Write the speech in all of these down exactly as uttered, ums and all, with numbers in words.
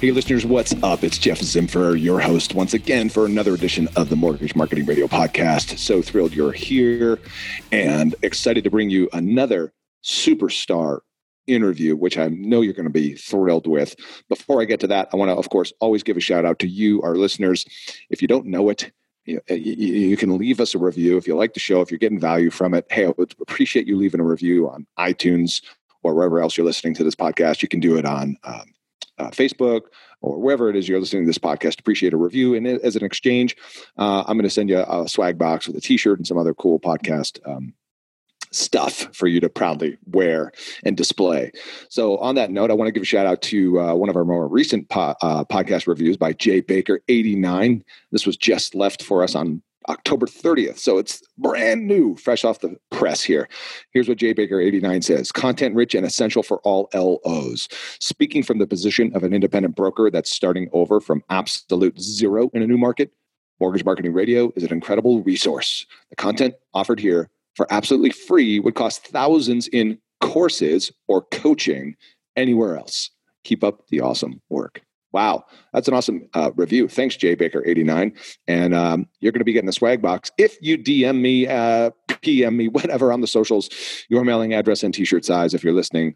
Hey listeners, what's up? It's Jeff Zimfer, your host once again for another edition of the Mortgage Marketing Radio podcast. So thrilled you're here and excited to bring you another superstar interview, which I know you're going to be thrilled with. Before I get to that, I want to, of course, always give a shout out to you, our listeners. If you don't know it, You, you can leave us a review if you like the show, if you're getting value from it. Hey, I would appreciate you leaving a review on iTunes or wherever else you're listening to this podcast. You can do it on um, uh, Facebook or wherever it is you're listening to this podcast. Appreciate a review. And as an exchange, uh, I'm going to send you a swag box with a t-shirt and some other cool podcast um stuff for you to proudly wear and display. So on that note, I want to give a shout out to uh, one of our more recent po- uh, podcast reviews by Jay Baker eighty-nine. This was just left for us on October thirtieth. So it's brand new, fresh off the press here. Here's what Jay Baker eighty-nine says: content rich and essential for all L Os. Speaking from the position of an independent broker that's starting over from absolute zero in a new market, Mortgage Marketing Radio is an incredible resource. The content offered here for absolutely free would cost thousands in courses or coaching anywhere else. Keep up the awesome work. Wow. That's an awesome uh, review. Thanks, Jay Baker eighty-nine. And um, you're going to be getting a swag box if you D M me, uh, P M me, whatever on the socials, your mailing address and t-shirt size. If you're listening,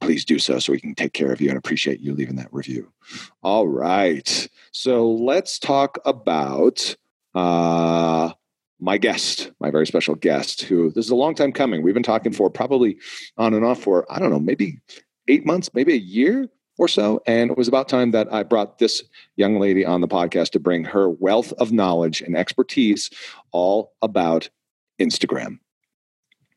please do so so we can take care of you and appreciate you leaving that review. All right. So let's talk about... Uh, My guest, my very special guest, who this is a long time coming. We've been talking for probably on and off for, I don't know, maybe eight months, maybe a year or so. And it was about time that I brought this young lady on the podcast to bring her wealth of knowledge and expertise all about Instagram.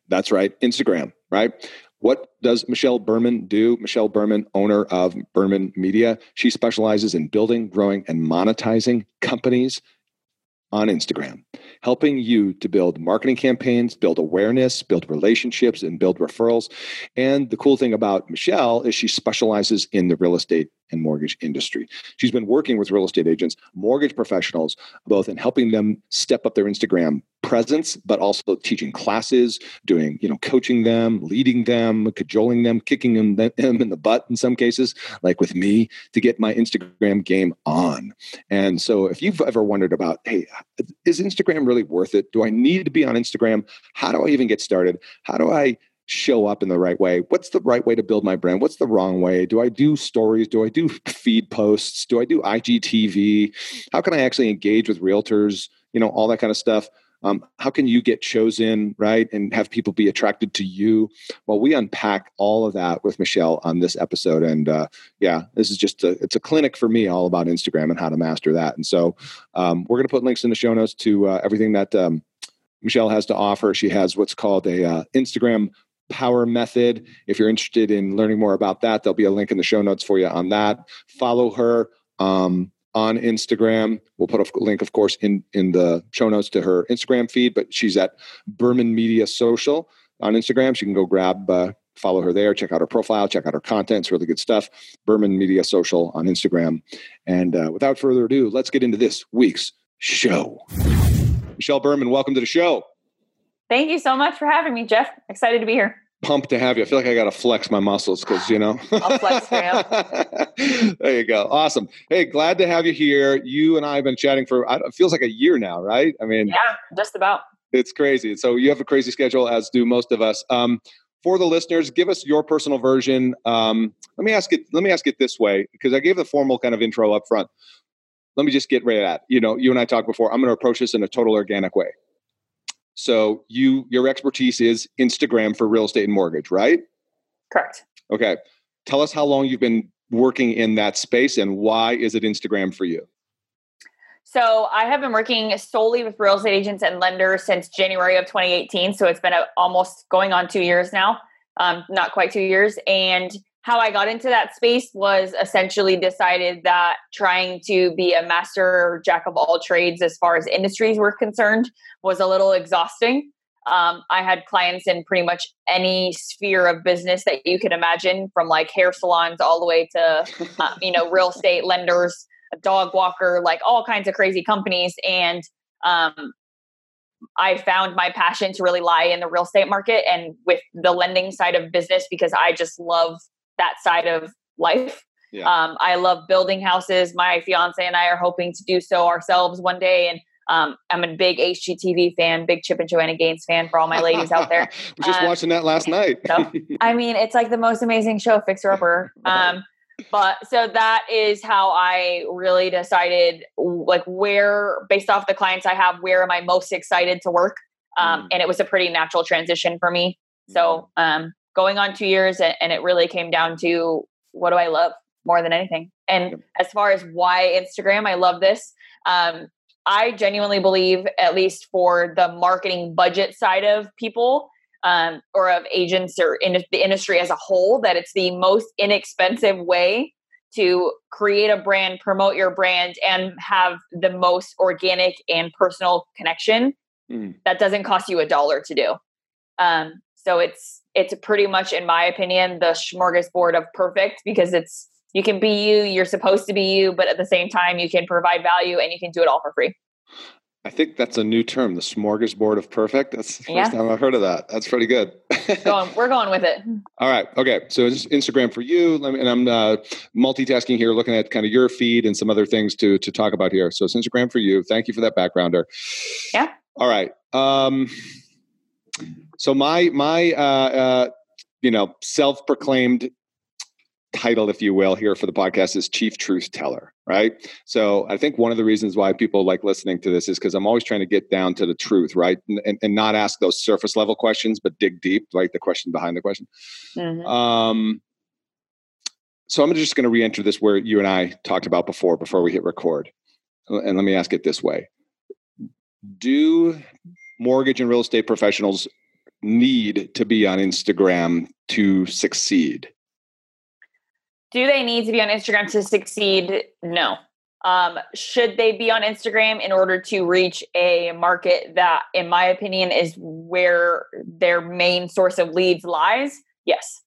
That's right. Instagram, right? What does Michelle Berman do? Michelle Berman, owner of Berman Media. She specializes in building, growing, and monetizing companies on Instagram, helping you to build marketing campaigns, build awareness, build relationships, and build referrals. And the cool thing about Michelle is she specializes in the real estate and mortgage industry. She's been working with real estate agents, mortgage professionals, both in helping them step up their Instagram presence, but also teaching classes, doing, you know, coaching them, leading them, cajoling them, kicking them, them in the butt in some cases, like with me, to get my Instagram game on. And so if you've ever wondered about, hey, is Instagram really worth it? Do I need to be on Instagram? How do I even get started? How do I show up in the right way? What's the right way to build my brand? What's the wrong way? Do I do stories? Do I do feed posts? Do I do I G T V? How can I actually engage with realtors? You know, all that kind of stuff. Um, how can you get chosen, right? And have people be attracted to you? Well, we unpack all of that with Michelle on this episode. And uh, yeah, this is just a, it's a clinic for me all about Instagram and how to master that. And so um, we're going to put links in the show notes to uh, everything that um, Michelle has to offer. She has what's called a uh, Instagram Power Method. If you're interested in learning more about that, there'll be a link in the show notes for you on that. Follow her um, on Instagram. We'll put a link, of course, in, in the show notes to her Instagram feed, but she's at Berman Media Social on Instagram. She can go grab uh, follow her there. Check out her profile. Check out her content. It's really good stuff. Berman Media Social on Instagram. And uh, without further ado, let's get into this week's show. Michelle Berman, welcome to the show. Thank you so much for having me, Jeff. Excited to be here. Pumped to have you. I feel like I got to flex my muscles because, you know. I'll flex for you. There you go. Awesome. Hey, glad to have you here. You and I have been chatting for, it feels like a year now, right? I mean. Yeah, just about. It's crazy. So you have a crazy schedule, as do most of us. Um, for the listeners, give us your personal version. Um, let me ask it, let me ask it this way, because I gave the formal kind of intro up front. Let me just get right at, you know, you and I talked before, I'm going to approach this in a total organic way. So you, your expertise is Instagram for real estate and mortgage, right? Correct. Okay. Tell us how long you've been working in that space and why is it Instagram for you? So I have been working solely with real estate agents and lenders since January of twenty eighteen. So it's been a, almost going on two years now, um, not quite two years. And how I got into that space was essentially decided that trying to be a master jack of all trades as far as industries were concerned was a little exhausting. Um, I had clients in pretty much any sphere of business that you could imagine, from like hair salons all the way to, uh, you know, real estate lenders, a dog walker, like all kinds of crazy companies. And um, I found my passion to really lie in the real estate market and with the lending side of business, because I just love that side of life. Yeah. Um, I love building houses. My fiance and I are hoping to do so ourselves one day. And um, I'm a big H G T V fan, big Chip and Joanna Gaines fan for all my ladies out there. We're just um, watching that last night. So, I mean, it's like the most amazing show, Fixer Upper. Um, but so that is how I really decided, like, where, based off the clients I have, where am I most excited to work? Um, mm. And it was a pretty natural transition for me. Mm. So, um, going on two years and it really came down to what do I love more than anything. And as far as why Instagram, I love this. Um, I genuinely believe, at least for the marketing budget side of people, um, or of agents or in the industry as a whole, that it's the most inexpensive way to create a brand, promote your brand, and have the most organic and personal connection mm. that doesn't cost you a dollar to do. Um, so it's, It's pretty much, in my opinion, the smorgasbord of perfect, because it's, you can be you, you're supposed to be you, but at the same time, you can provide value and you can do it all for free. I think that's a new term, the smorgasbord of perfect. That's the first yeah. time I've heard of that. That's pretty good. going, we're going with it. All right. Okay. So it's Instagram for you. Let me, and I'm uh, multitasking here, looking at kind of your feed and some other things to to talk about here. So it's Instagram for you. Thank you for that backgrounder. Yeah. All right. Um, So my, my, uh, uh, you know, self-proclaimed title, if you will, here for the podcast is Chief Truth Teller, right? So I think one of the reasons why people like listening to this is because I'm always trying to get down to the truth, right? And, and, and not ask those surface level questions, but dig deep, like the question behind the question. Mm-hmm. Um, so I'm just going to re-enter this where you and I talked about before, before we hit record. And let me ask it this way. Do mortgage and real estate professionals need to be on Instagram to succeed? Do they need to be on Instagram to succeed? No. Um, should they be on Instagram in order to reach a market that, in my opinion, is where their main source of leads lies? Yes.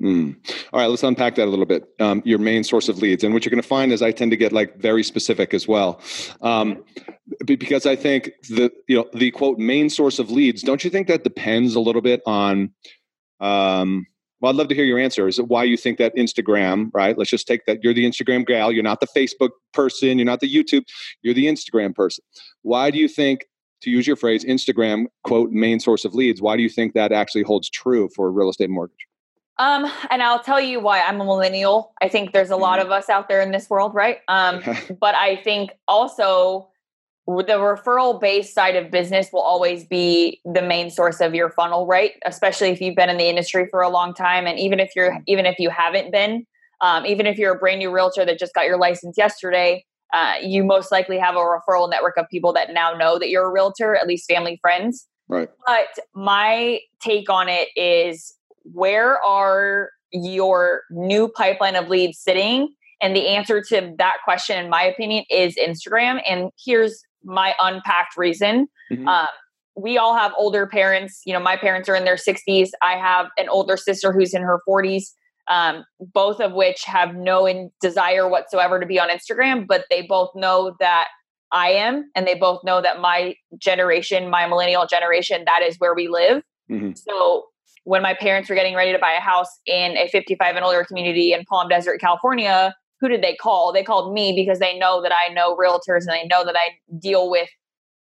Mm. All right, let's unpack that a little bit. Um, your main source of leads. And what you're going to find is I tend to get like very specific as well. Um, because I think the, you know, the quote main source of leads, don't you think that depends a little bit on, um, well, I'd love to hear your answer. Is it why you think that Instagram, right? Let's just take that. You're the Instagram gal. You're not the Facebook person. You're not the YouTube. You're the Instagram person. Why do you think, to use your phrase, Instagram quote main source of leads, why do you think that actually holds true for real estate mortgage? Um, and I'll tell you why. I'm a millennial. I think there's a lot of us out there in this world, right? Um, but I think also the referral-based side of business will always be the main source of your funnel, right? Especially if you've been in the industry for a long time. And even if you're, even if you haven't been, um, even if you're a brand new realtor that just got your license yesterday, uh, you most likely have a referral network of people that now know that you're a realtor, at least family, friends. Right. But my take on it is, where are your new pipeline of leads sitting? And the answer to that question, in my opinion, is Instagram. And here's my unpacked reason. Mm-hmm. Um, we all have older parents. You know, my parents are in their sixties. I have an older sister who's in her forties, um, both of which have no in- desire whatsoever to be on Instagram, but they both know that I am. And they both know that my generation, my millennial generation, that is where we live. Mm-hmm. So when my parents were getting ready to buy a house in a fifty-five and older community in Palm Desert, California, who did they call? They called me because they know that I know realtors and they know that I deal with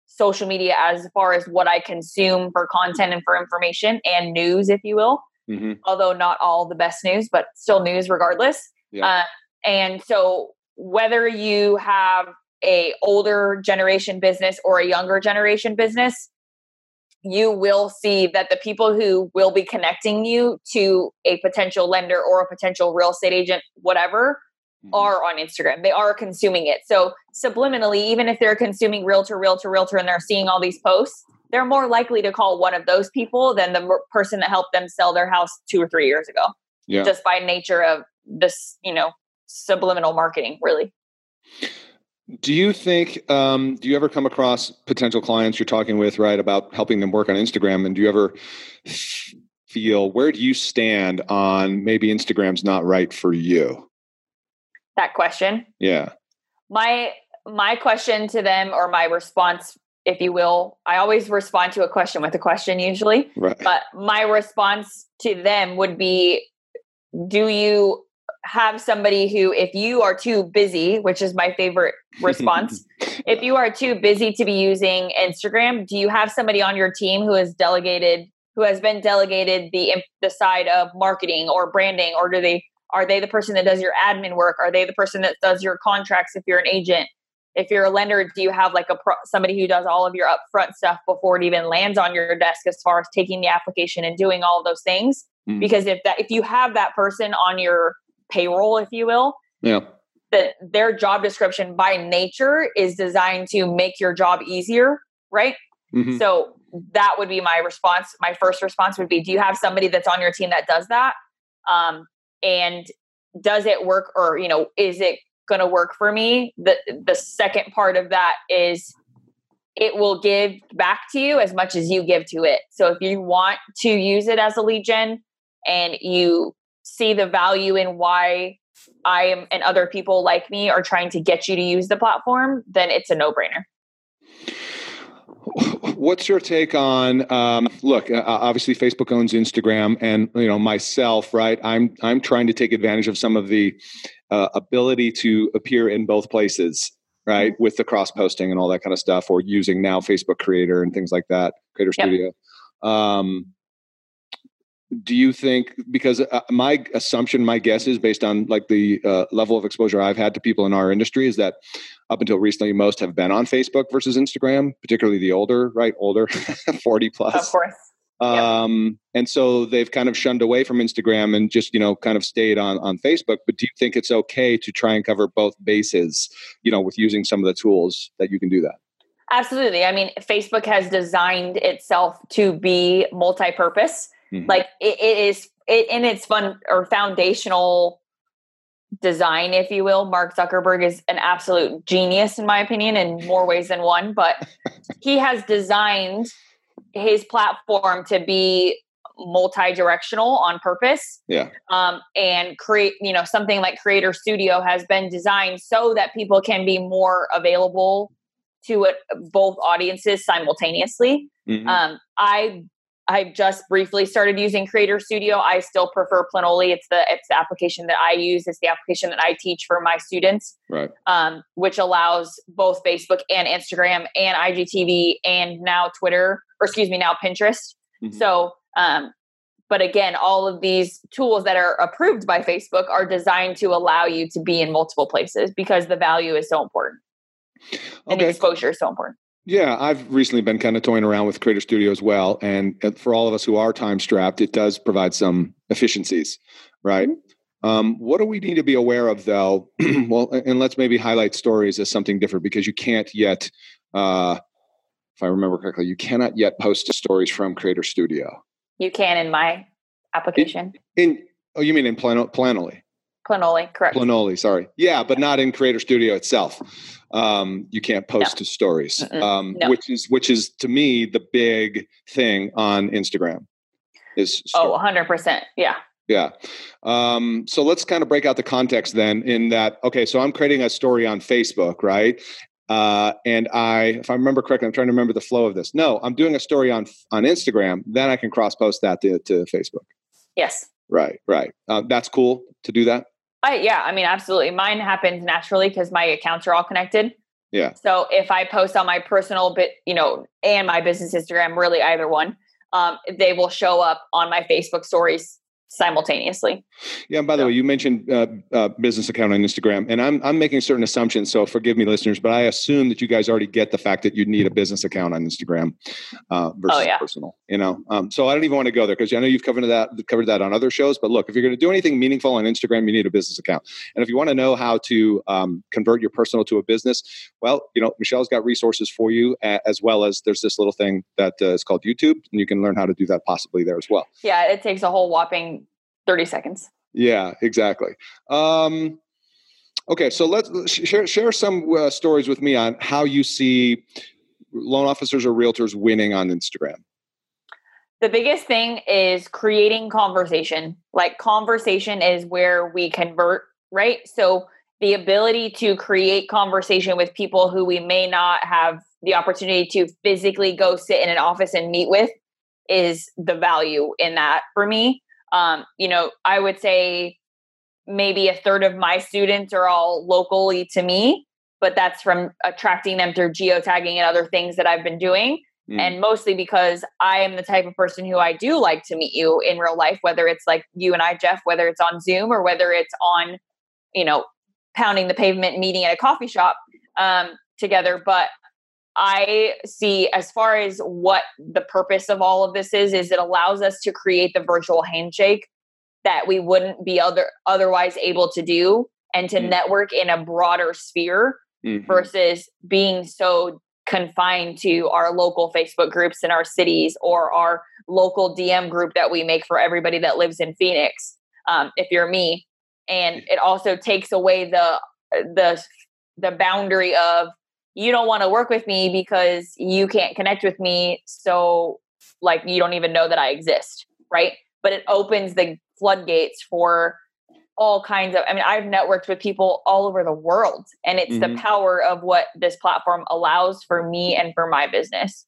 social media as far as what I consume for content and for information and news, if you will, mm-hmm. although not all the best news, but still news regardless. Yeah. Uh, and so whether you have a older generation business or a younger generation business, you will see that the people who will be connecting you to a potential lender or a potential real estate agent, whatever, mm-hmm. are on Instagram. They are consuming it. So subliminally, even if they're consuming realtor, realtor, realtor, and they're seeing all these posts, they're more likely to call one of those people than the person that helped them sell their house two or three years ago, yeah. just by nature of this, you know, subliminal marketing, really. Do you think, um, do you ever come across potential clients you're talking with, right, about helping them work on Instagram? And do you ever feel, where do you stand on maybe Instagram's not right for you? That question? Yeah. My, my question to them, or my response, if you will, I always respond to a question with a question usually, right. But my response to them would be, do you have somebody who, if you are too busy, which is my favorite response, if you are too busy to be using Instagram, do you have somebody on your team who is delegated, who has been delegated the the side of marketing or branding, or do they are they the person that does your admin work? Are they the person that does your contracts if you're an agent? If you're a lender, do you have like a pro, somebody who does all of your upfront stuff before it even lands on your desk as far as taking the application and doing all of those things? Mm. Because if that if you have that person on your payroll, if you will, yeah, that their job description by nature is designed to make your job easier, right? Mm-hmm. So that would be my response. My first response would be, do you have somebody that's on your team that does that? Um, and does it work, or, you know, is it going to work for me? The, the second part of that is it will give back to you as much as you give to it. So if you want to use it as a lead gen and you see the value in why I am and other people like me are trying to get you to use the platform, then it's a no-brainer. What's your take on, um, look, uh, obviously Facebook owns Instagram, and, you know, myself, right? I'm, I'm trying to take advantage of some of the uh, ability to appear in both places, right? With the cross posting and all that kind of stuff, or using now Facebook Creator and things like that, Creator Studio. Yep. Um, Do you think, because uh, my assumption, my guess is based on like the uh, level of exposure I've had to people in our industry, is that up until recently, most have been on Facebook versus Instagram, particularly the older, right? Older, forty plus. Of course. Um, yep. And so they've kind of shunned away from Instagram and just, you know, kind of stayed on, on Facebook. But do you think it's okay to try and cover both bases, you know, with using some of the tools that you can do that? Absolutely. I mean, Facebook has designed itself to be multi-purpose. Like it, it is it in its fun or foundational design, if you will. Mark Zuckerberg is an absolute genius, in my opinion, in more ways than one, but he has designed his platform to be multi-directional on purpose. Yeah. Um, and create, you know, something like Creator Studio has been designed so that people can be more available to it, both audiences simultaneously. Mm-hmm. Um, I I've just briefly started using Creator Studio. I still prefer Planoly. It's the it's the application that I use. It's the application that I teach for my students, right? Um, which allows both Facebook and Instagram and I G T V and now Twitter, or excuse me, now Pinterest. Mm-hmm. So, um, but again, all of these tools that are approved by Facebook are designed to allow you to be in multiple places because the value is so important. Okay. And the exposure is so important. Yeah, I've recently been kind of toying around with Creator Studio as well. And for all of us who are time strapped, it does provide some efficiencies, right? Um, what do we need to be aware of, though? Well, and let's maybe highlight stories as something different, because you can't yet, uh, if I remember correctly, you cannot yet post stories from Creator Studio. You can in my application. In, in Oh, you mean in Plano- Planoly? Planoly, correct. Planoly, sorry. Yeah, but not in Creator Studio itself. um, you can't post no. to stories, mm-mm, um, no. which is, which is to me, the big thing on Instagram is. Story. Oh, a hundred percent. Yeah. Yeah. Um, so let's kind of break out the context then in that, okay, so I'm creating a story on Facebook, right? Uh, and I, if I remember correctly, I'm trying to remember the flow of this. No, I'm doing a story on, on Instagram, then I can cross post that to, to Facebook. Yes. Right. Right. Uh, that's cool to do that. I, yeah. I mean, absolutely. Mine happens naturally because my accounts are all connected. Yeah. So if I post on my personal bit, you know, and my business Instagram, really either one, um, they will show up on my Facebook stories simultaneously. Yeah. And by the so. way, you mentioned uh, uh, business account on Instagram, and I'm I'm making certain assumptions. So forgive me, listeners, but I assume that you guys already get the fact that you need a business account on Instagram uh, versus oh, yeah. personal. You know, um, so I don't even want to go there because I know you've covered that covered that on other shows. But look, if you're going to do anything meaningful on Instagram, you need a business account. And if you want to know how to um, convert your personal to a business, well, you know, Michelle's got resources for you, as well as there's this little thing that uh, is called YouTube, and you can learn how to do that possibly there as well. Yeah, it takes a whole whopping thirty seconds. Yeah, exactly. Um, okay. So let's share, share some uh, stories with me on how you see loan officers or realtors winning on Instagram. The biggest thing is creating conversation. Like conversation is where we convert, right? So the ability to create conversation with people who we may not have the opportunity to physically go sit in an office and meet with is the value in that for me. Um, you know, I would say maybe a third of my students are all locally to me, but that's from attracting them through geotagging and other things that I've been doing. Mm. And mostly because I am the type of person who I do like to meet you in real life, whether it's like you and I, Jeff, whether it's on Zoom or whether it's on, you know, pounding the pavement meeting at a coffee shop, um, together. But I see as far as what the purpose of all of this is, is it allows us to create the virtual handshake that we wouldn't be other otherwise able to do and to mm-hmm. network in a broader sphere mm-hmm. versus being so confined to our local Facebook groups in our cities or our local D M group that we make for everybody that lives in Phoenix, um, if you're me. And it also takes away the the the boundary of, you don't want to work with me because you can't connect with me. So like, you don't even know that I exist. Right. But it opens the floodgates for all kinds of, I mean, I've networked with people all over the world, and it's mm-hmm. the power of what this platform allows for me and for my business.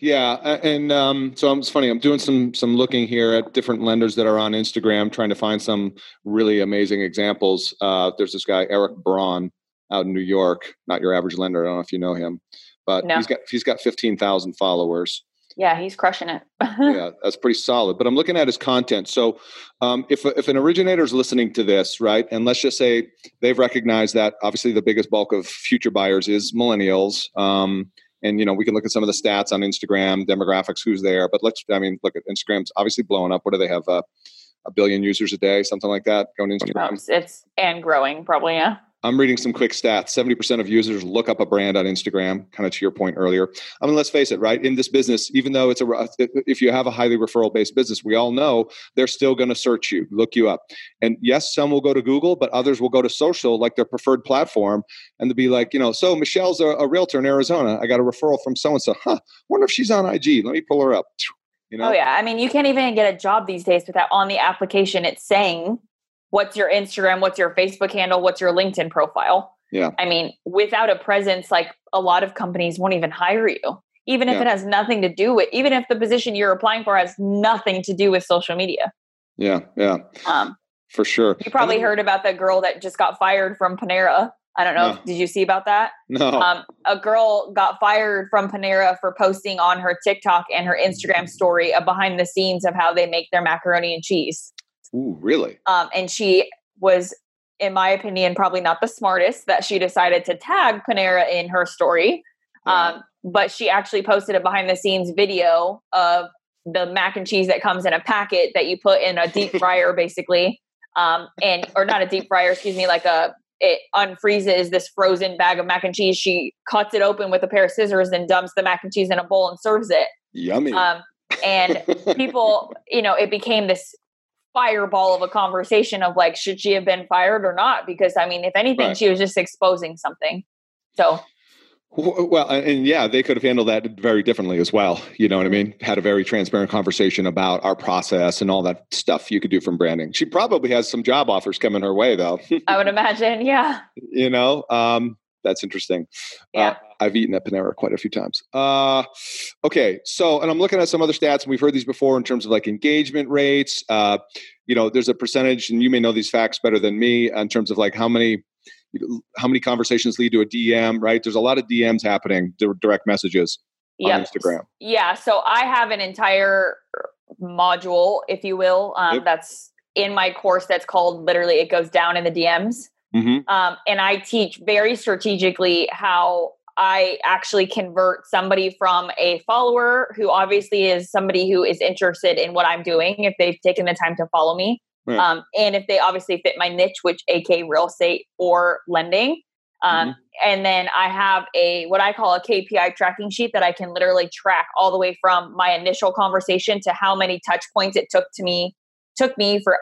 Yeah. And um, so it's funny, I'm doing some some looking here at different lenders that are on Instagram, trying to find some really amazing examples. Uh, there's this guy, Eric Braun, out in New York, not your average lender. I don't know if you know him, but no. he's got he's got fifteen thousand followers. Yeah, he's crushing it. Yeah, that's pretty solid. But I'm looking at his content. So um, if if an originator is listening to this, right, and let's just say they've recognized that obviously the biggest bulk of future buyers is millennials. Um, and, you know, we can look at some of the stats on Instagram, demographics, who's there. But let's, I mean, look at Instagram's obviously blowing up. What do they have? Uh, a billion users a day, something like that going to Instagram? It's, it's and growing probably, yeah. I'm reading some quick stats. seventy percent of users look up a brand on Instagram, kind of to your point earlier. I mean, let's face it, right? In this business, even though it's a, if you have a highly referral-based business, we all know they're still going to search you, look you up. And yes, some will go to Google, but others will go to social, like their preferred platform. And they'll be like, you know, so Michelle's a, a realtor in Arizona. I got a referral from so-and-so. Huh, wonder if she's on I G. Let me pull her up. You know? Oh, yeah. I mean, you can't even get a job these days without on the application it's saying, what's your Instagram? What's your Facebook handle? What's your LinkedIn profile? Yeah. I mean, without a presence, like a lot of companies won't even hire you, even if yeah. it has nothing to do with, even if the position you're applying for has nothing to do with social media. Yeah. Yeah. Um, for sure. You probably then, heard about that girl that just got fired from Panera. I don't know. No. If, did you see about that? No. Um, a girl got fired from Panera for posting on her TikTok and her Instagram story a behind the scenes of how they make their macaroni and cheese. Ooh, really? Um, and she was, in my opinion, probably not the smartest that she decided to tag Panera in her story. Yeah. Um, but she actually posted a behind the scenes video of the mac and cheese that comes in a packet that you put in a deep fryer, basically. Um, and, or not a deep fryer, excuse me, like a, it unfreezes this frozen bag of mac and cheese. She cuts it open with a pair of scissors and dumps the mac and cheese in a bowl and serves it. Yummy. Um, and people, you know, it became this fireball of a conversation of like, should she have been fired or not? Because I mean, if anything, right. she was just exposing something. So. Well, and yeah, they could have handled that very differently as well. You know what I mean? Had a very transparent conversation about our process and all that stuff you could do from branding. She probably has some job offers coming her way though. I would imagine. Yeah. You know, um, that's interesting. Yeah. Uh, I've eaten at Panera quite a few times. Uh, okay. So, and I'm looking at some other stats, and we've heard these before in terms of like engagement rates. Uh, you know, there's a percentage, and you may know these facts better than me, in terms of like how many, how many conversations lead to a D M, right? There's a lot of D Ms happening, direct messages yep. on Instagram. Yeah. So I have an entire module, if you will, um, yep. that's in my course that's called literally It Goes Down in the D Ms. Mm-hmm. Um, and I teach very strategically how I actually convert somebody from a follower who obviously is somebody who is interested in what I'm doing, if they've taken the time to follow me. Right. Um, and if they obviously fit my niche, which A K real estate or lending. Um, mm-hmm. And then I have a, what I call a K P I tracking sheet that I can literally track all the way from my initial conversation to how many touch points it took to me, took me for,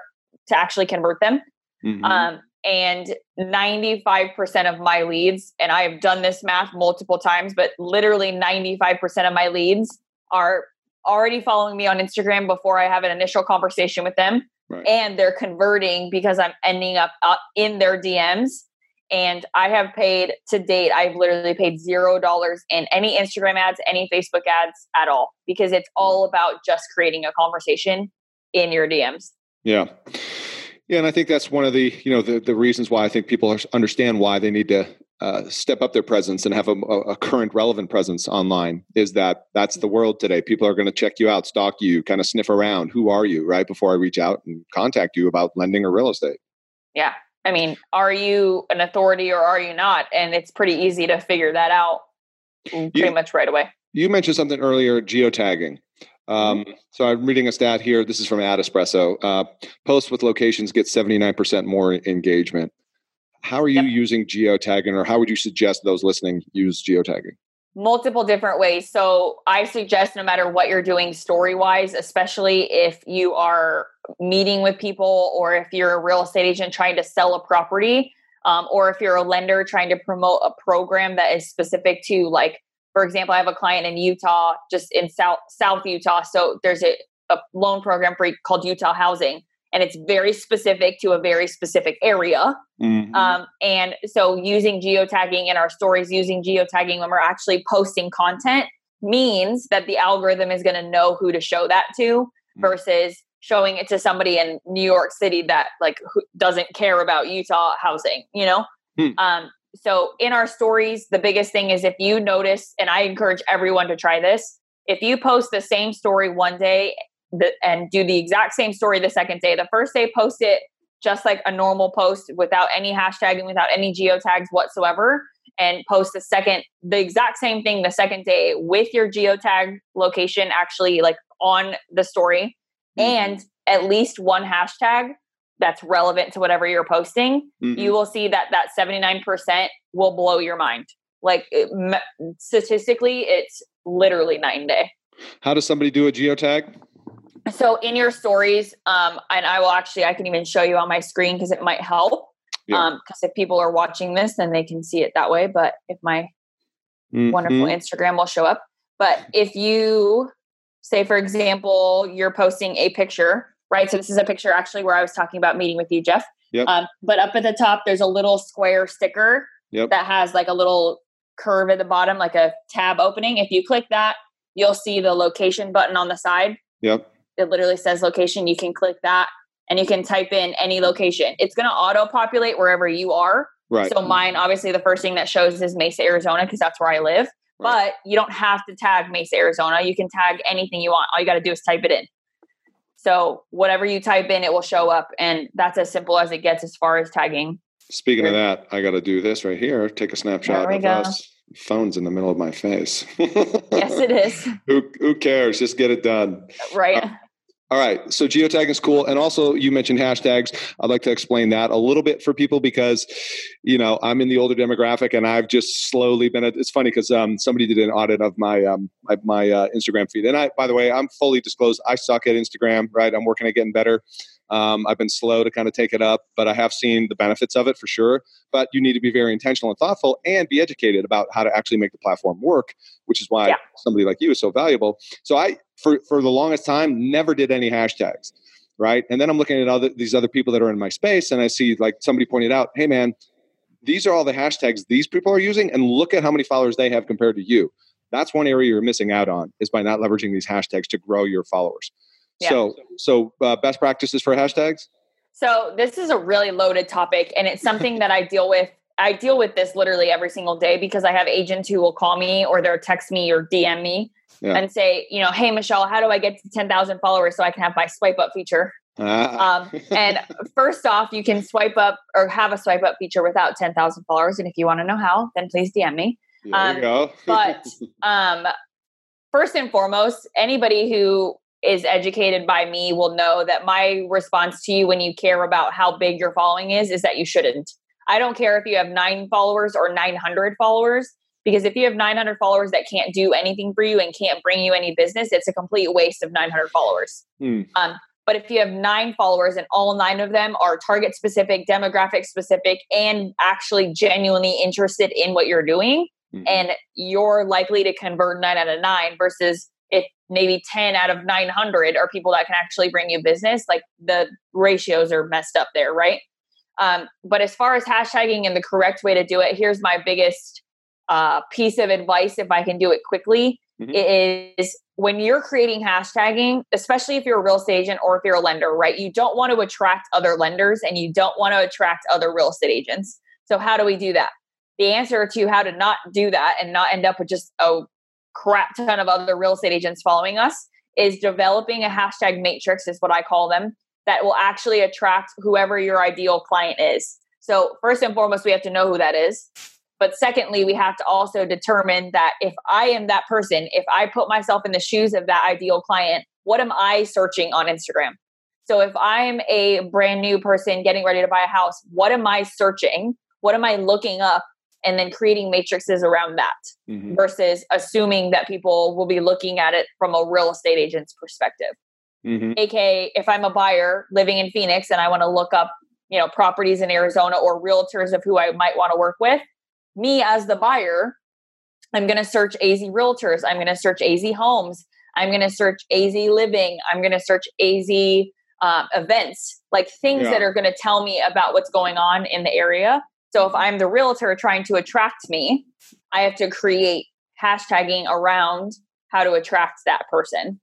to actually convert them. Mm-hmm. Um, and ninety-five percent of my leads, and I have done this math multiple times, but literally ninety-five percent of my leads are already following me on Instagram before I have an initial conversation with them. Right. And they're converting because I'm ending up in their D Ms. And I have paid to date, I've literally paid zero dollars in any Instagram ads, any Facebook ads at all, because it's all about just creating a conversation in your D Ms. Yeah. Yeah. And I think that's one of the, you know, the, the reasons why I think people understand why they need to uh, step up their presence and have a, a current relevant presence online, is that that's the world today. People are going to check you out, stalk you, kind of sniff around. Who are you, right? Before I reach out and contact you about lending or real estate. Yeah. I mean, are you an authority or are you not? And it's pretty easy to figure that out pretty you, much right away. You mentioned something earlier, geotagging. Um, so I'm reading a stat here. This is from Ad Espresso. Uh, posts with locations get seventy-nine percent more engagement. How are you yep. using geotagging, or how would you suggest those listening use geotagging? Multiple different ways. So I suggest, no matter what you're doing story-wise, especially if you are meeting with people, or if you're a real estate agent trying to sell a property, um, or if you're a lender trying to promote a program that is specific to, like, for example, I have a client in Utah, just in South, South Utah. So there's a, a loan program for, called Utah Housing, and it's very specific to a very specific area. Mm-hmm. Um, and so using geotagging in our stories, using geotagging when we're actually posting content, means that the algorithm is going to know who to show that to, mm-hmm. versus showing it to somebody in New York City that, like, who doesn't care about Utah housing, you know? Mm-hmm. Um, So in our stories, the biggest thing is, if you notice, and I encourage everyone to try this, if you post the same story one day and do the exact same story the second day, the first day, post it just like a normal post without any hashtagging, without any geotags whatsoever, and post the second, the exact same thing the second day with your geotag location actually, like, on the story, mm-hmm. and at least one hashtag that's relevant to whatever you're posting, mm-hmm. you will see that that seventy-nine percent will blow your mind. Like, it, statistically, it's literally night and day. How does somebody do a geotag? So in your stories, um, and I will actually, I can even show you on my screen because it might help. Yeah. Um, because if people are watching this, then they can see it that way. But if my mm-hmm. wonderful Instagram will show up, but if you say, for example, you're posting a picture, right? So this is a picture actually where I was talking about meeting with you, Jeff. Yep. Um, but up at the top, there's a little square sticker yep. that has like a little curve at the bottom, like a tab opening. If you click that, you'll see the location button on the side. Yep. It literally says location. You can click that and you can type in any location. It's going to auto-populate wherever you are. Right. So mine, obviously the first thing that shows is Mesa, Arizona, because that's where I live. Right. But you don't have to tag Mesa, Arizona. You can tag anything you want. All you got to do is type it in. So whatever you type in, it will show up. And that's as simple as it gets as far as tagging. Speaking of that, I got to do this right here. Take a snapshot of us. Phone's in the middle of my face. Yes, it is. Who, who cares? Just get it done. Right. Uh, all right. So geotagging is cool. And also, you mentioned hashtags. I'd like to explain that a little bit for people, because, you know, I'm in the older demographic, and I've just slowly been, at, it's funny because um, somebody did an audit of my, um, my, my uh, Instagram feed. And I, by the way, I'm fully disclosed. I suck at Instagram, right? I'm working at getting better. Um, I've been slow to kind of take it up, but I have seen the benefits of it for sure. But you need to be very intentional and thoughtful and be educated about how to actually make the platform work, which is why yeah. somebody like you is so valuable. So I, for, for the longest time, never did any hashtags, right? And then I'm looking at other, these other people that are in my space, and I see like somebody pointed out, hey man, these are all the hashtags these people are using, and look at how many followers they have compared to you. That's one area you're missing out on, is by not leveraging these hashtags to grow your followers. Yeah. So, so uh, best practices for hashtags? So this is a really loaded topic, and it's something that I deal with. I deal with this literally every single day because I have agents who will call me or they'll text me or D M me yeah. and say, you know, hey, Michelle, how do I get to ten thousand followers so I can have my swipe up feature? Ah. Um, and first off, you can swipe up or have a swipe up feature without ten thousand followers. And if you want to know how, then please D M me. There um, you go. But um, first and foremost, anybody who is educated by me will know that my response to you when you care about how big your following is, is that you shouldn't. I don't care if you have nine followers or nine hundred followers, because if you have nine hundred followers that can't do anything for you and can't bring you any business, it's a complete waste of nine hundred followers. Hmm. Um, but if you have nine followers and all nine of them are target specific, demographic specific, and actually genuinely interested in what you're doing, hmm. and you're likely to convert nine out of nine versus if maybe ten out of nine hundred are people that can actually bring you business, like the ratios are messed up there, right? Um, but as far as hashtagging and the correct way to do it, here's my biggest uh, piece of advice, if I can do it quickly, mm-hmm. it is when you're creating hashtagging, especially if you're a real estate agent or if you're a lender, right? You don't want to attract other lenders and you don't want to attract other real estate agents. So how do we do that? The answer to how to not do that and not end up with just a crap ton of other real estate agents following us is developing a hashtag matrix, is what I call them, that will actually attract whoever your ideal client is. So first and foremost, we have to know who that is. But secondly, we have to also determine that if I am that person, if I put myself in the shoes of that ideal client, what am I searching on Instagram? So if I'm a brand new person getting ready to buy a house, what am I searching? What am I looking up? And then creating matrices around that mm-hmm. versus assuming that people will be looking at it from a real estate agent's perspective. Mm-hmm. A K A if I'm a buyer living in Phoenix and I want to look up, you know, properties in Arizona or realtors of who I might want to work with, me as the buyer, I'm going to search A Z Realtors. I'm going to search A Z Homes. I'm going to search A Z Living. I'm going to search A Z uh, events, like things yeah. that are going to tell me about what's going on in the area. So if I'm the realtor trying to attract me, I have to create hashtagging around how to attract that person,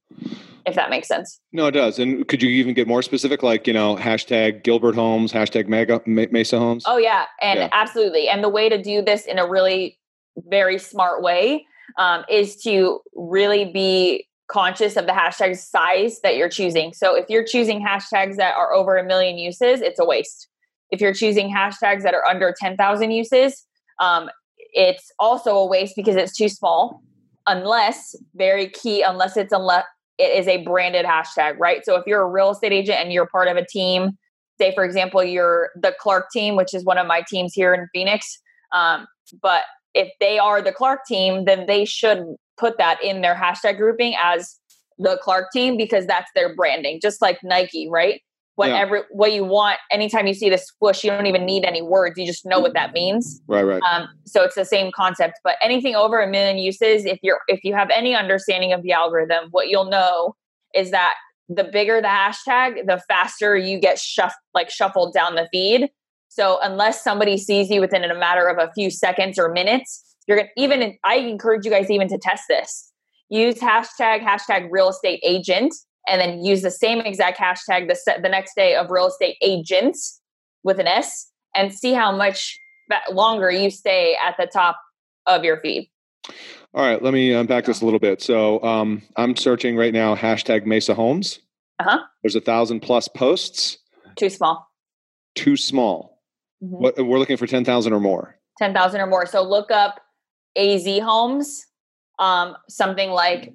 if that makes sense. No, it does. And could you even get more specific, like, you know, hashtag Gilbert Homes, hashtag Mega, Mesa Homes? Oh, yeah. And yeah. absolutely. And the way to do this in a really very smart way um, is to really be conscious of the hashtag size that you're choosing. So if you're choosing hashtags that are over a million uses, it's a waste. If you're choosing hashtags that are under ten thousand uses, um, it's also a waste because it's too small, unless, very key, unless it's unless it is a branded hashtag, right? So if you're a real estate agent and you're part of a team, say, for example, you're the Clark team, which is one of my teams here in Phoenix. Um, but if they are the Clark team, then they should put that in their hashtag grouping as the Clark team, because that's their branding, just like Nike, right? Whatever, yeah. what you want, anytime you see the swoosh, you don't even need any words. You just know what that means. Right, right. Um, so it's the same concept, but anything over a million uses, if you're, if you have any understanding of the algorithm, what you'll know is that the bigger the hashtag, the faster you get shuff, like shuffled down the feed. So unless somebody sees you within a matter of a few seconds or minutes, you're going to even, I encourage you guys even to test this, use hashtag, hashtag real estate agent. And then use the same exact hashtag the, se- the next day of real estate agents with an S, and see how much fa- longer you stay at the top of your feed. All right, let me unpack this a little bit. So um, I'm searching right now, hashtag Mesa Homes. Uh-huh. There's a thousand plus posts. Too small. Too small. Mm-hmm. What, we're looking for ten thousand or more. ten thousand or more. So look up A Z Homes, um, something like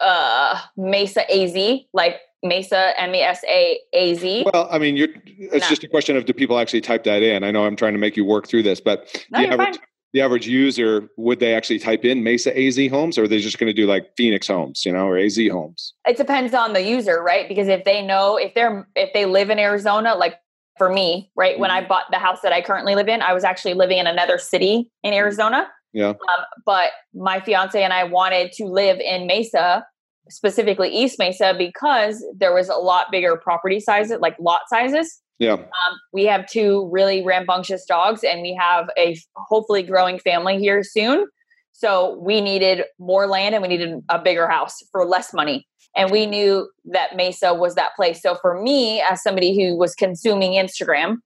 Uh, Mesa A Z, like Mesa M E S A A Z. Well, I mean, you're, it's nah. just a question of do people actually type that in? I know I'm trying to make you work through this, but no, do, you have a, do the average user, would they actually type in Mesa A Z Homes, or are they just going to do like Phoenix Homes, you know, or A Z Homes? It depends on the user, right? Because if they know, if they're, if they live in Arizona, like for me, right? Mm-hmm. When I bought the house that I currently live in, I was actually living in another city in Arizona. Yeah. Um, but my fiance and I wanted to live in Mesa, specifically East Mesa, because there was a lot bigger property sizes, like lot sizes. Yeah. Um, we have two really rambunctious dogs, and we have a hopefully growing family here soon. So we needed more land, and we needed a bigger house for less money. And we knew that Mesa was that place. So for me, as somebody who was consuming Instagram,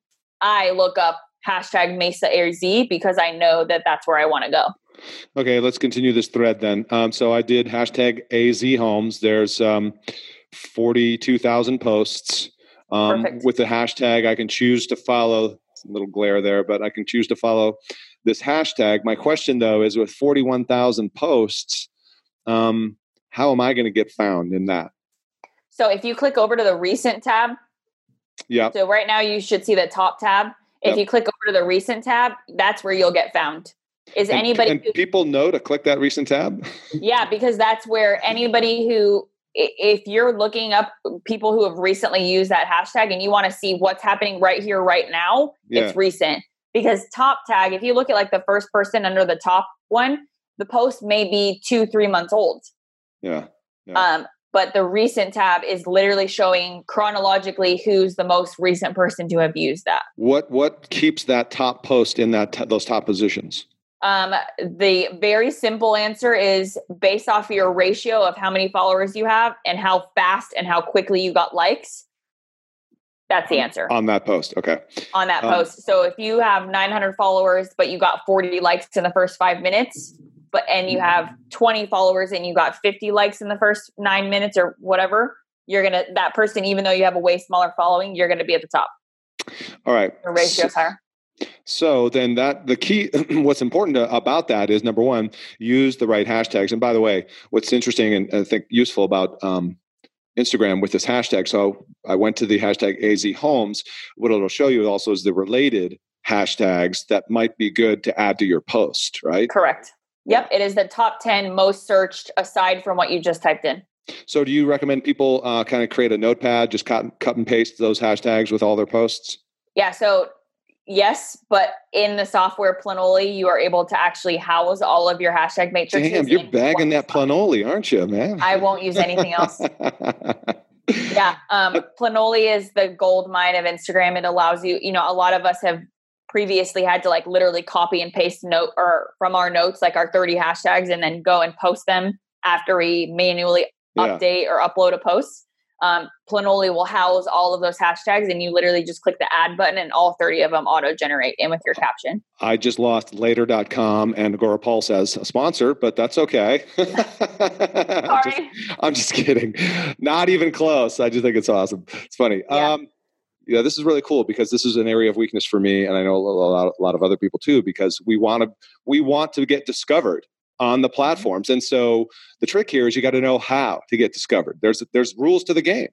I look up hashtag Mesa A Z because I know that that's where I want to go. Okay. Let's continue this thread then. Um, so I did hashtag A Z Homes. There's um, forty-two thousand posts. Um, with the hashtag, I can choose to follow, a little glare there, but I can choose to follow this hashtag. My question though is, with forty-one thousand posts, um, how am I going to get found in that? So if you click over to the recent tab, yeah. So right now you should see the top tab. If yep. you click over to the recent tab, that's where you'll get found. Is and, anybody and who, people know to click that recent tab? Yeah, because that's where anybody who, if you're looking up people who have recently used that hashtag and you want to see what's happening right here, right now, yeah. it's recent. Because top tag, if you look at like the first person under the top one, the post may be two, three months old. Yeah. yeah. Um, but the recent tab is literally showing chronologically who's the most recent person to have used that. What, what keeps that top post in that, t- those top positions? Um, the very simple answer is based off your ratio of how many followers you have and how fast and how quickly you got likes. That's the answer. On that post. Okay. On that um, post. So if you have nine hundred followers, but you got forty likes in the first five minutes, but, and you have twenty followers and you got fifty likes in the first nine minutes or whatever, you're going to, that person, even though you have a way smaller following, you're going to be at the top. All right. Your ratio's so- higher. So then that the key, what's important to, about that is, number one, use the right hashtags. And by the way, what's interesting and I think useful about um, Instagram with this hashtag. So I went to the hashtag A Z Homes. What it'll show you also is the related hashtags that might be good to add to your post, right? Correct. Yep. It is the top ten most searched aside from what you just typed in. So do you recommend people uh, kind of create a notepad, just cut, cut and paste those hashtags with all their posts? Yeah. So yes, but in the software Planoly, you are able to actually house all of your hashtag matrices. Damn, you're bagging that Planoly, aren't you, man? I won't use anything else. yeah, um, Planoly is the gold mine of Instagram. It allows you, you know, a lot of us have previously had to like literally copy and paste note or from our notes, like our thirty hashtags, and then go and post them after we manually update yeah. or upload a post. Um, Planoly will house all of those hashtags, and you literally just click the add button and all thirty of them auto-generate in with your caption. I just lost later dot com and Agora Pulse as a sponsor, but that's okay. Sorry. I'm, just, I'm just kidding. Not even close. I just think it's awesome. It's funny. Yeah. Um, yeah, this is really cool because this is an area of weakness for me. And I know a lot, a lot of other people too, because we want to, we want to get discovered on the platforms. And so the trick here is you got to know how to get discovered. There's there's rules to the game.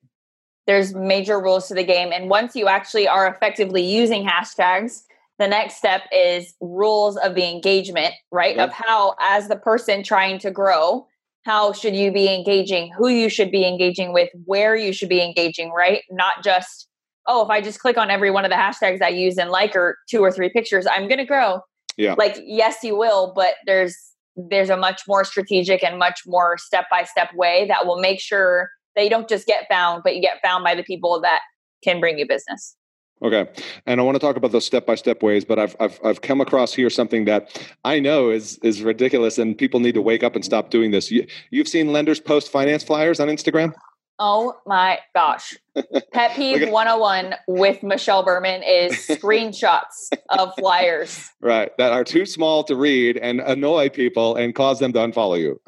There's major rules to the game. And once you actually are effectively using hashtags, the next step is rules of the engagement, right? Yep. Of how, as the person trying to grow, how should you be engaging, who you should be engaging with, where you should be engaging, right? Not just, oh, if I just click on every one of the hashtags I use and like or two or three pictures, I'm going to grow. Yeah. Like, yes, you will, but there's, there's a much more strategic and much more step-by-step way that will make sure that you don't just get found, but you get found by the people that can bring you business. Okay. And I want to talk about those step-by-step ways, but I've, I've, I've come across here something that I know is, is ridiculous and people need to wake up and stop doing this. You, you've seen lenders post finance flyers on Instagram? Oh my gosh. Pet Peeve at- one oh one with Michelle Berman is screenshots of flyers. Right. That are too small to read and annoy people and cause them to unfollow you.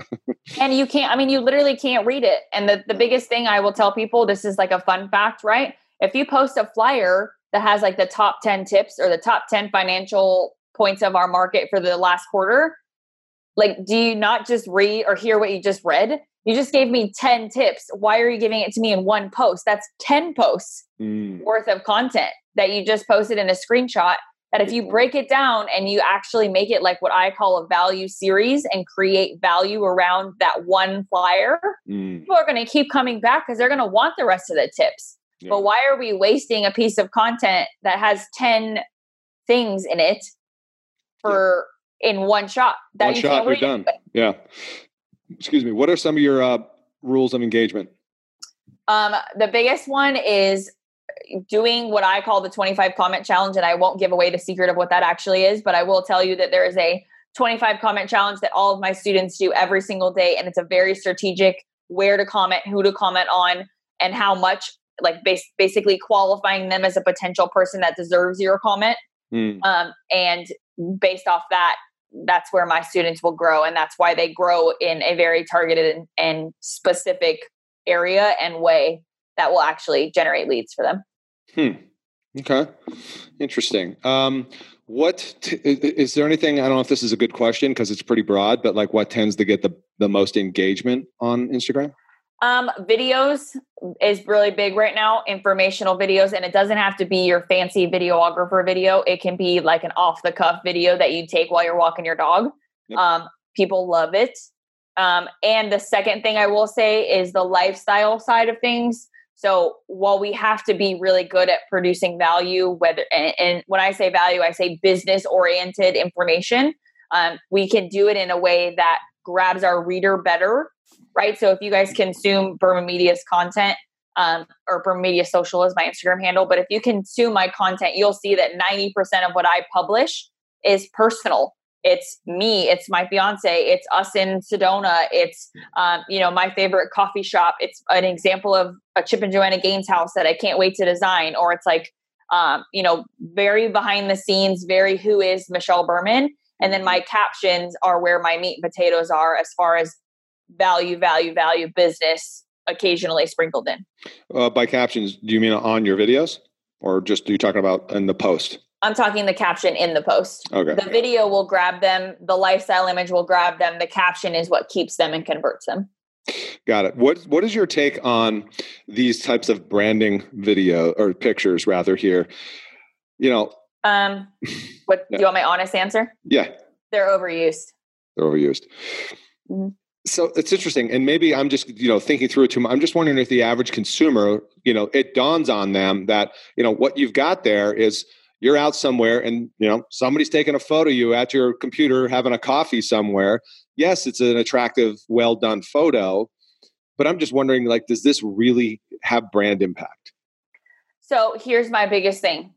And you can't, I mean, you literally can't read it. And the, the biggest thing I will tell people, this is like a fun fact, right? If you post a flyer that has like the top ten tips or the top ten financial points of our market for the last quarter, like, do you not just read or hear what you just read? You just gave me ten tips. Why are you giving it to me in one post? That's ten posts mm. worth of content that you just posted in a screenshot. that if you break it down and you actually make it like what I call a value series and create value around that one flyer, mm. people are going to keep coming back because they're going to want the rest of the tips. Yeah. But why are we wasting a piece of content that has ten things in it for yeah. in one shot? That one you shot, you're read. Done. Yeah. Excuse me. What are some of your uh, rules of engagement? Um, the biggest one is doing what I call the twenty-five comment challenge. And I won't give away the secret of what that actually is, but I will tell you that there is a twenty-five comment challenge that all of my students do every single day. And it's a very strategic where to comment, who to comment on, and how much, like bas- basically qualifying them as a potential person that deserves your comment. Mm. Um, and based off that, that's where my students will grow. And that's why they grow in a very targeted and, and specific area and way that will actually generate leads for them. Hmm. Okay. Interesting. Um, what, t- is there anything, I don't know if this is a good question because it's pretty broad, but like what tends to get the, the most engagement on Instagram? Um, videos is really big right now, informational videos. And it doesn't have to be your fancy videographer video. It can be like an off the cuff video that you take while you're walking your dog. Yep. Um, people love it. Um, and the second thing I will say is the lifestyle side of things. So while we have to be really good at producing value, whether, and, and when I say value, I say business oriented information, um, we can do it in a way that grabs our reader better. Right. So if you guys consume Berman Media's content, um, or Berman Media Social is my Instagram handle, but if you consume my content, you'll see that ninety percent of what I publish is personal. It's me, it's my fiance, it's us in Sedona, it's, um, you know, my favorite coffee shop. It's an example of a Chip and Joanna Gaines house that I can't wait to design. Or it's like, um, you know, very behind the scenes, very who is Michelle Berman. And then my captions are where my meat and potatoes are as far as value, value, value, business occasionally sprinkled in. Uh, by captions, do you mean on your videos or just are you talking about in the post? I'm talking the caption in the post. Okay. The video will grab them. The lifestyle image will grab them. The caption is what keeps them and converts them. Got it. What What is your take on these types of branding video or pictures rather here? You know, um, what yeah. do you want my honest answer? Yeah. They're overused. They're overused. Mm-hmm. So it's interesting. And maybe I'm just, you know, thinking through it too much. I'm just wondering if the average consumer, you know, it dawns on them that, you know, what you've got there is, you're out somewhere and, you know, somebody's taking a photo of you at your computer having a coffee somewhere. Yes, it's an attractive, well-done photo, but I'm just wondering, like, does this really have brand impact? So here's my biggest thing.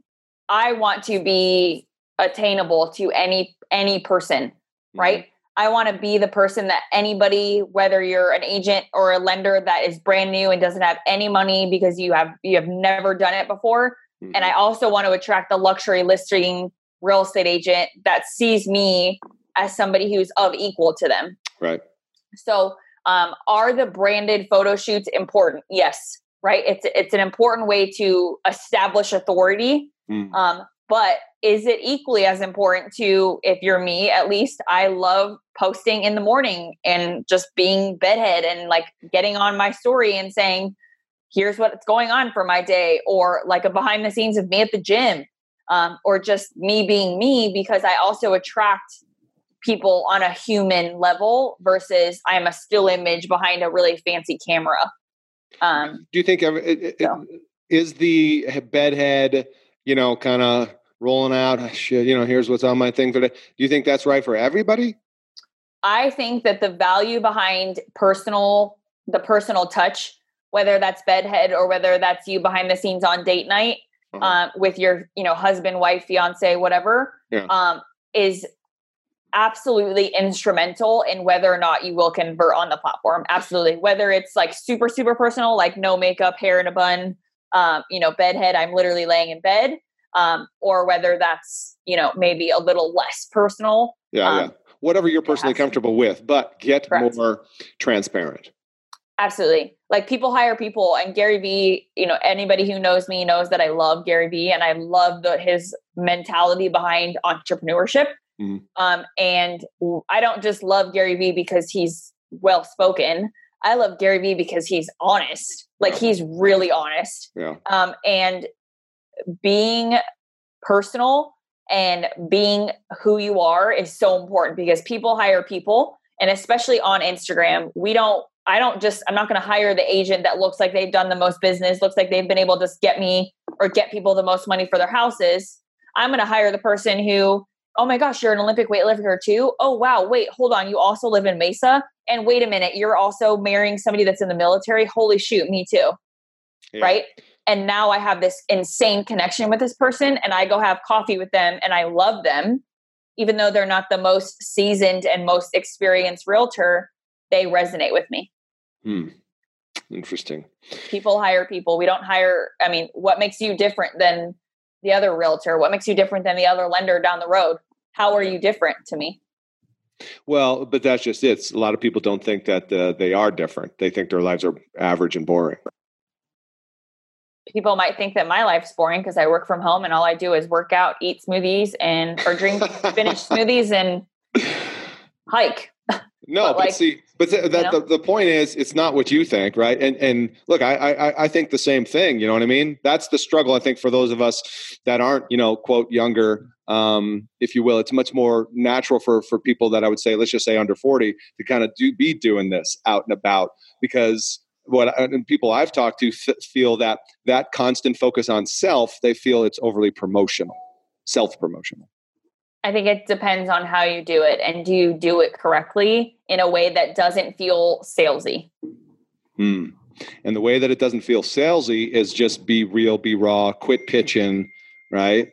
I want to be attainable to any any person, mm-hmm. right? I want to be the person that anybody, whether you're an agent or a lender that is brand new and doesn't have any money because you have you have never done it before. And I also want to attract the luxury listing real estate agent that sees me as somebody who's of equal to them. Right. So, um, are the branded photo shoots important? Yes. Right. It's, it's an important way to establish authority. Mm. Um, but is it equally as important to, if you're me, at least I love posting in the morning and just being bedhead and like getting on my story and saying, here's what's going on for my day, or like a behind the scenes of me at the gym, um, or just me being me, because I also attract people on a human level versus I'm a still image behind a really fancy camera. Um, Do you think ever, it, so. it, is the bedhead, you know, kind of rolling out, shit, you know, here's what's on my thing today. Do you think that's right for everybody? I think that the value behind personal, the personal touch, whether that's bedhead or whether that's you behind the scenes on date night mm-hmm. um, with your, you know, husband, wife, fiance, whatever, yeah. um, is absolutely instrumental in whether or not you will convert on the platform. Absolutely. Whether it's like super, super personal, like no makeup, hair in a bun, um, you know, bedhead, I'm literally laying in bed, um, or whether that's, you know, maybe a little less personal. Yeah. Um, yeah. Whatever you're personally yeah, comfortable with, but get correct. more transparent. Absolutely. Like people hire people, and Gary V, you know, anybody who knows me knows that I love Gary V and I love the, his mentality behind entrepreneurship. Mm-hmm. Um, and I don't just love Gary V because he's well-spoken. I love Gary V because he's honest. Like yeah. he's really honest. Yeah. Um, and being personal and being who you are is so important because people hire people. And especially on Instagram, we don't, I don't just, I'm not going to hire the agent that looks like they've done the most business, looks like they've been able to get me or get people the most money for their houses. I'm going to hire the person who, oh my gosh, you're an Olympic weightlifter too. Oh, wow. Wait, hold on. You also live in Mesa. And wait a minute, you're also marrying somebody that's in the military. Holy shoot. Me too. Yeah. Right. And now I have this insane connection with this person and I go have coffee with them and I love them. Even though they're not the most seasoned and most experienced realtor, they resonate with me. Hmm. Interesting. People hire people. We don't hire. I mean, what makes you different than the other realtor? What makes you different than the other lender down the road? How are you different to me? Well, but that's just it. It's, a lot of people don't think that uh, they are different. They think their lives are average and boring. People might think that my life's boring because I work from home and all I do is work out, eat smoothies and, or drink finished smoothies and hike. No, but, like, but see, but th- that, you know? the, the point is, it's not what you think, right? And and look, I, I I think the same thing. You know what I mean? That's the struggle, I think, for those of us that aren't, you know, quote younger, um, if you will. It's much more natural for for people that I would say, let's just say under forty, to kind of do be doing this out and about, because what and people I've talked to f- feel that that constant focus on self, they feel it's overly promotional, self-promotional. I think it depends on how you do it, and do you do it correctly in a way that doesn't feel salesy? Mm. And the way that it doesn't feel salesy is just be real, be raw, quit pitching, right?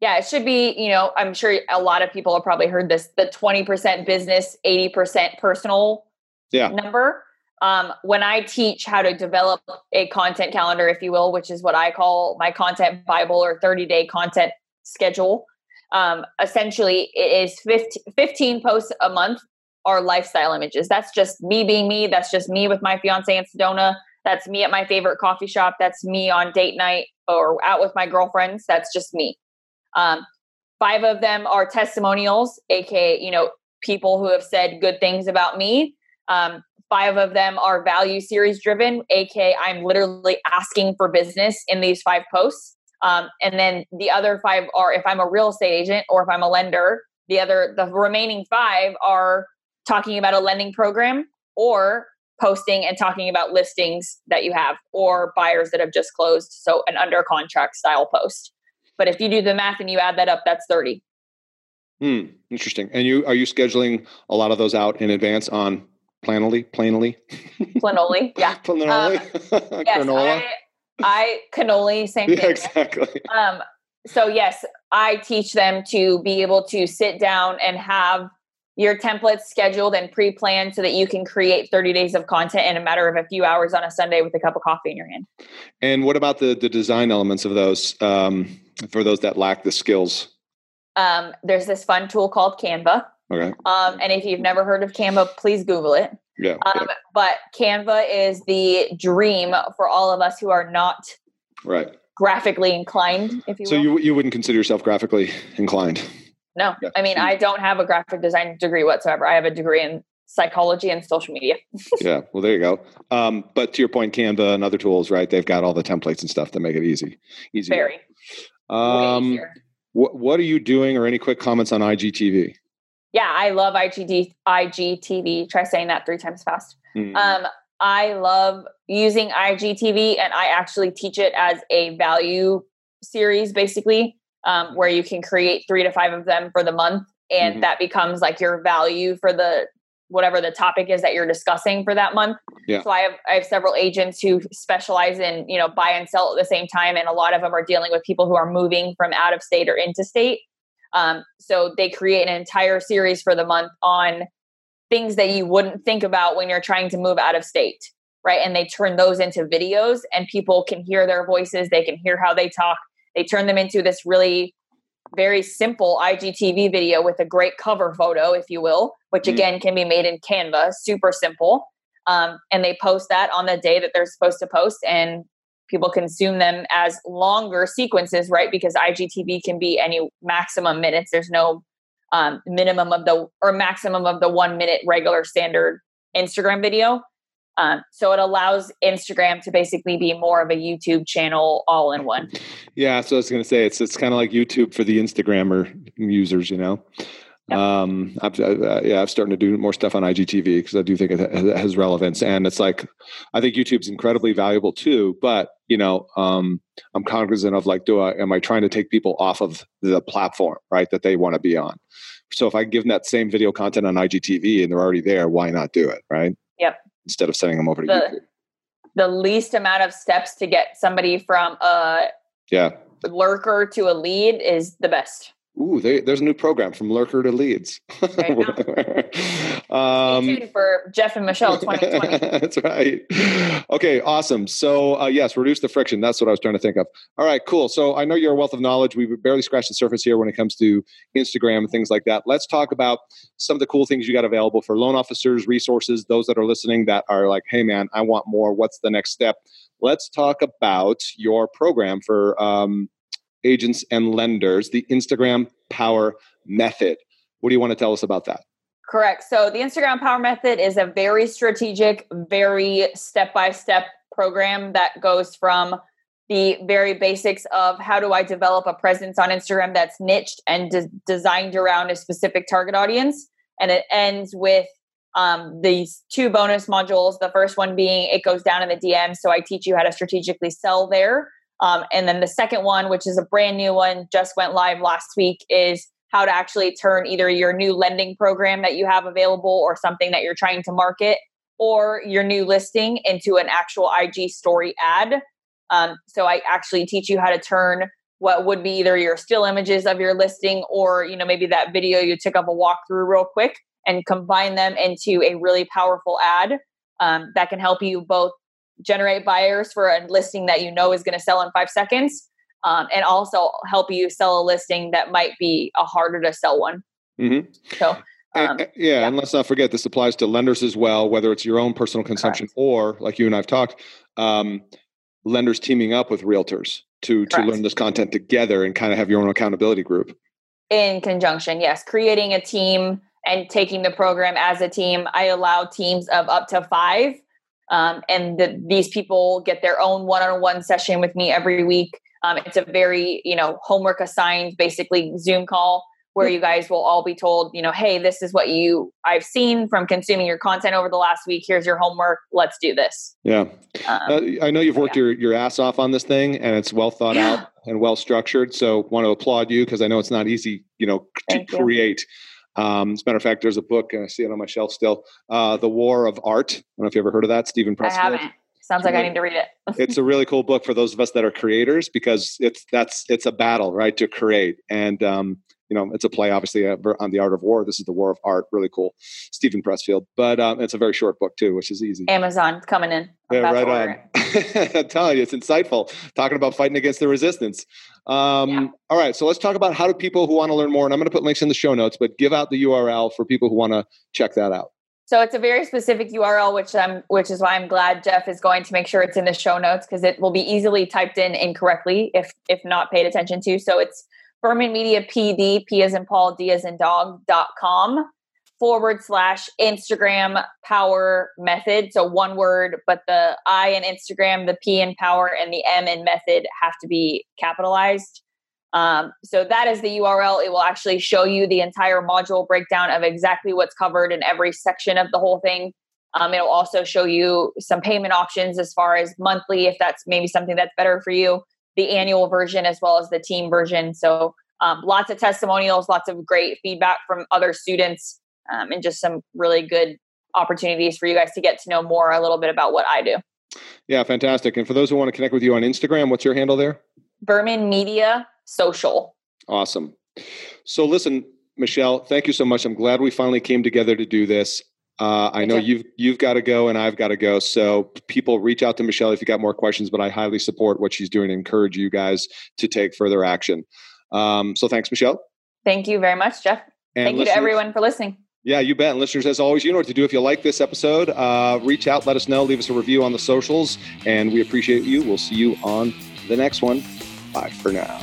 Yeah, it should be, you know, I'm sure a lot of people have probably heard this, the twenty percent business, eighty percent personal yeah. number. Um, when I teach how to develop a content calendar, if you will, which is what I call my content Bible or thirty-day content schedule, Um, essentially it is fifteen, fifteen posts a month are lifestyle images. That's just me being me. That's just me with my fiance in Sedona. That's me at my favorite coffee shop. That's me on date night or out with my girlfriends. That's just me. Um, five of them are testimonials, A K A, you know, people who have said good things about me. Um, five of them are value series driven, A K A I'm literally asking for business in these five posts. Um, and then the other five are if I'm a real estate agent or if I'm a lender, the other, the remaining five are talking about a lending program or posting and talking about listings that you have or buyers that have just closed. So an under contract style post. But if you do the math and you add that up, that's thirty. Hmm. Interesting. And you, are you scheduling a lot of those out in advance on Planoly? Planoly? Planoly. Yeah. Planoly. Um, yes, I, I cannoli, same thing. Yeah, exactly. Um, so yes, I teach them to be able to sit down and have your templates scheduled and pre-planned so that you can create thirty days of content in a matter of a few hours on a Sunday with a cup of coffee in your hand. And what about the, the design elements of those, um, for those that lack the skills? Um, there's this fun tool called Canva. Okay. Um, and if you've never heard of Canva, please Google it. Yeah, um, yeah. But Canva is the dream for all of us who are not right graphically inclined, if you so will. So you you wouldn't consider yourself graphically inclined? No. Yeah. I mean, I don't have a graphic design degree whatsoever. I have a degree in psychology and social media. Yeah. Well, there you go. Um, but to your point, Canva and other tools, right? They've got all the templates and stuff that make it easy. Easy. Very. Um, what, what are you doing or any quick comments on I G T V? Yeah, I love I G T V. Try saying that three times fast. Mm. Um, I love using I G T V, and I actually teach it as a value series, basically, um, where you can create three to five of them for the month, and mm-hmm. that becomes like your value for the whatever the topic is that you're discussing for that month. Yeah. So I have I have several agents who specialize in, you know, buy and sell at the same time, and a lot of them are dealing with people who are moving from out of state or into state. Um, so they create an entire series for the month on things that you wouldn't think about when you're trying to move out of state, right? And they turn those into videos and people can hear their voices. They can hear how they talk. They turn them into this really very simple I G T V video with a great cover photo, if you will, which mm-hmm. again can be made in Canva, super simple. Um, and they post that on the day that they're supposed to post and people consume them as longer sequences, right? Because I G T V can be any maximum minutes. There's no um, minimum of the or maximum of the one minute regular standard Instagram video. Um, so it allows Instagram to basically be more of a YouTube channel all in one. Yeah. So I was going to say, it's, it's kind of like YouTube for the Instagrammer users, you know? Yep. Um, I've, uh, yeah, I'm starting to do more stuff on I G T V because I do think it has relevance, and it's like, I think YouTube's incredibly valuable too, but you know, um, I'm cognizant of like, do I, am I trying to take people off of the platform, right, that they want to be on? So if I give them that same video content on I G T V and they're already there, why not do it? Right. Yep. Instead of sending them over to the, YouTube. The least amount of steps to get somebody from a yeah. lurker to a lead is the best. Ooh, they, there's a new program from Lurker to Leads. Right now. um, Stay tuned for Jeff and Michelle twenty twenty. That's right. Okay, awesome. So uh, yes, reduce the friction. That's what I was trying to think of. All right, cool. So I know you're a wealth of knowledge. We barely scratched the surface here when it comes to Instagram and things like that. Let's talk about some of the cool things you got available for loan officers, resources, those that are listening that are like, hey man, I want more. What's the next step? Let's talk about your program for um agents and lenders, the Instagram Power Method. What do you want to tell us about that? Correct. So the Instagram Power Method is a very strategic, very step-by-step program that goes from the very basics of how do I develop a presence on Instagram that's niched and de- designed around a specific target audience. And it ends with um, these two bonus modules. The first one being it goes down in the D M. So I teach you how to strategically sell there. Um, and then the second one, which is a brand new one, just went live last week, is how to actually turn either your new lending program that you have available or something that you're trying to market or your new listing into an actual I G story ad. Um, so I actually teach you how to turn what would be either your still images of your listing or, you know, maybe that video you took of a walkthrough real quick, and combine them into a really powerful ad um, that can help you both generate buyers for a listing that you know is going to sell in five seconds, um, and also help you sell a listing that might be a harder to sell one. Mm-hmm. So, um, and, and, yeah, yeah, and let's not forget this applies to lenders as well, whether it's your own personal consumption Correct. Or, like you and I've talked, um, lenders teaming up with realtors to Correct. to learn this content together and kind of have your own accountability group. In conjunction, yes, creating a team and taking the program as a team. I allow teams of up to five. Um, and the, these people get their own one-on-one session with me every week. Um, it's a very, you know, homework assigned, basically Zoom call where you guys will all be told, you know, hey, this is what you I've seen from consuming your content over the last week. Here's your homework. Let's do this. Yeah. Um, uh, I know you've worked yeah. your, your ass off on this thing, and it's well thought yeah. out and well structured. So want to applaud you, because I know it's not easy, you know, to Thank create. You. Um, as a matter of fact, there's a book, and I see it on my shelf still, uh, The War of Art. I don't know if you ever heard of that, Stephen Pressfield. I haven't. Sounds it's like really, I need to read it. It's a really cool book for those of us that are creators, because it's, that's, it's a battle, right, to create. And, um, you know, it's a play, obviously, on the art of war. This is The War of Art. Really cool. Stephen Pressfield. But um, it's a very short book too, which is easy. Amazon coming in. I'm yeah, right on. I'm telling you, it's insightful. Talking about fighting against the resistance. Um, yeah. All right. So let's talk about how do people who want to learn more, and I'm going to put links in the show notes, but give out the U R L for people who want to check that out. So it's a very specific U R L, which I'm, which is why I'm glad Jeff is going to make sure it's in the show notes, because it will be easily typed in incorrectly if, if not paid attention to. So it's Berman Media P D, P as in Paul, D as in dog, dot com forward slash Instagram Power Method. So one word, but the I in Instagram, the P in Power, and the M in Method have to be capitalized. Um, so that is the U R L. It will actually show you the entire module breakdown of exactly what's covered in every section of the whole thing. Um, it'll also show you some payment options as far as monthly, if that's maybe something that's better for you, the annual version, as well as the team version. So um, lots of testimonials, lots of great feedback from other students. Um, and just some really good opportunities for you guys to get to know more a little bit about what I do. Yeah, fantastic. And for those who want to connect with you on Instagram, what's your handle there? Berman Media Social. Awesome. So listen, Michelle, thank you so much. I'm glad we finally came together to do this. Uh, I know you've, you've got to go and I've got to go. So people, reach out to Michelle if you got more questions, but I highly support what she's doing and encourage you guys to take further action. Um, so thanks, Michelle. Thank you very much, Jeff. And thank you to everyone for listening. Yeah, you bet. Listeners, as always, you know what to do. If you like this episode, uh, reach out, let us know, leave us a review on the socials, and we appreciate you. We'll see you on the next one. Bye for now.